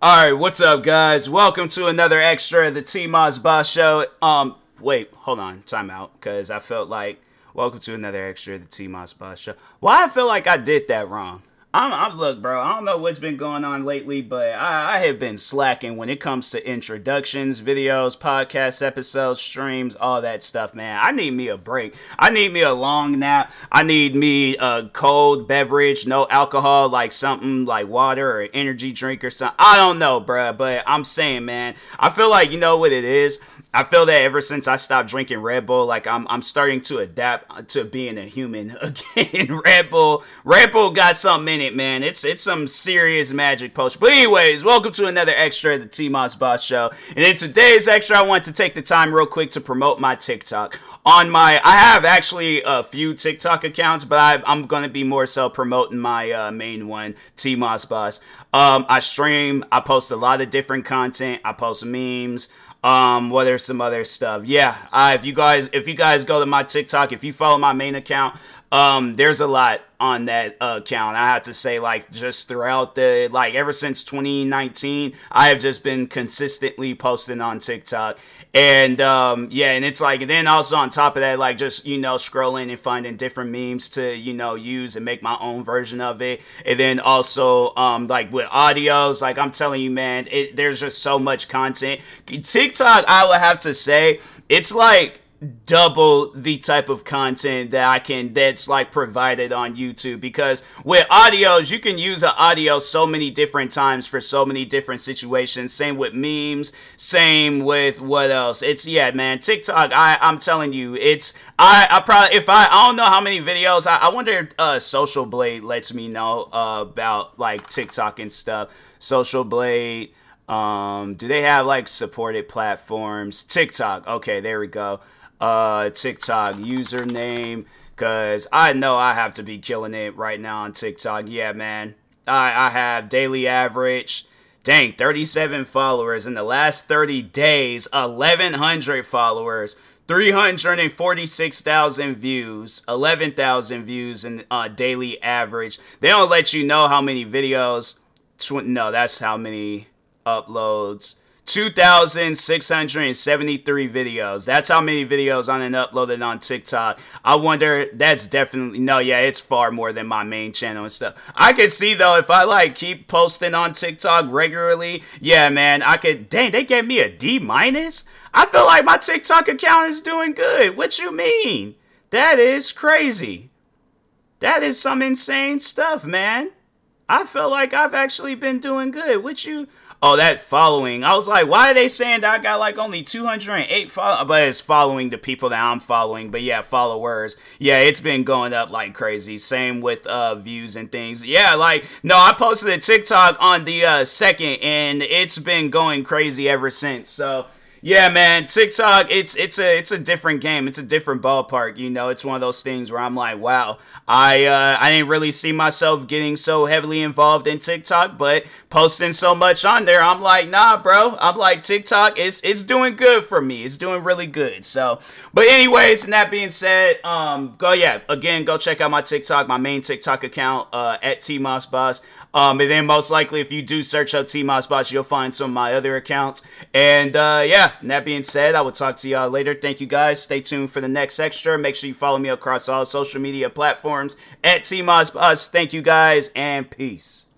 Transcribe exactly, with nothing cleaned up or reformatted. All right, what's up, guys? Welcome to another extra of the TMossBoss Show. Um, wait, hold on, time out, because I felt like welcome to another extra of the TMossBoss Show. Why I feel like I did that wrong? I'm, I'm look, bro. I don't know what's been going on lately, but I, I have been slacking when it comes to introductions, videos, podcasts, episodes, streams, all that stuff, man. I need me a break. I need me a long nap. I need me a cold beverage, no alcohol, like something like water or an energy drink or something. I don't know, bro, but I'm saying, man, I feel like you know what it is. I feel that ever since I stopped drinking Red Bull, like I'm I'm starting to adapt to being a human again. Red Bull, Red Bull got something in it, man. It's it's some serious magic potion. But anyways, welcome to another extra of the TMossBoss Show. And in today's extra, I want to take the time real quick to promote my TikTok. On my, I have actually a few TikTok accounts, but I, I'm going to be more so promoting my uh, main one, TMossBoss. Um, I stream, I post a lot of different content, I post memes. Um, what are some other stuff? Yeah, uh, if you guys, if you guys go to my TikTok, if you follow my main account, um, there's a lot on that uh, account. I have to say, like, just throughout the, like, ever since twenty nineteen, I have just been consistently posting on TikTok. And, um, yeah, and it's like, and then also on top of that, like, just, you know, scrolling and finding different memes to, you know, use and make my own version of it. And then also, um, like, with audios, like, I'm telling you, man, it, there's just so much content. TikTok, I would have to say, it's like double the type of content that I can, that's like provided on YouTube, because with audios you can use an audio so many different times for so many different situations. Same with memes, same with what else. It's, yeah, man, TikTok, I, I'm telling you, it's, I, I probably, if I, I don't know how many videos, I, I wonder if uh, Social Blade lets me know uh, about like TikTok and stuff. Social Blade, um, do they have like supported platforms? TikTok, okay, there we go. Uh, TikTok username, because I know I have to be killing it right now on TikTok. Yeah, man, I, I have daily average, dang, thirty-seven followers in the last thirty days, eleven hundred followers, three hundred forty-six thousand views, eleven thousand views in uh, daily average. They don't let you know how many videos, tw- no, that's how many uploads. two thousand six hundred seventy-three videos. That's how many videos on and uploaded on TikTok. I wonder, that's definitely, no, yeah, it's far more than my main channel and stuff. I could see, though, if I, like, keep posting on TikTok regularly, yeah, man, I could, dang, they gave me a D minus? I feel like my TikTok account is doing good. What you mean? That is crazy. That is some insane stuff, man. I feel like I've actually been doing good. What you... Oh, that following. I was like, why are they saying that I got like only two hundred eight followers? But it's following the people that I'm following. But yeah, followers. Yeah, it's been going up like crazy. Same with uh, views and things. Yeah, like, no, I posted a TikTok on the uh, second, and it's been going crazy ever since. So... yeah, man, TikTok, it's it's a it's a different game. It's a different ballpark, you know. It's one of those things where I'm like, wow, I uh, I didn't really see myself getting so heavily involved in TikTok, but posting so much on there, I'm like, nah, bro. I'm like, TikTok, it's it's doing good for me. It's doing really good. So, but anyways, and that being said, um, go yeah, again, go check out my TikTok, my main TikTok account uh, at TMossBoss. Um, and then most likely, if you do search up TMossBoss, you'll find some of my other accounts. And uh, yeah. And that being said, I will talk to y'all later. Thank you, guys. Stay tuned for the next extra. Make sure you follow me across all social media platforms at TMossBoss. Thank you, guys, and peace.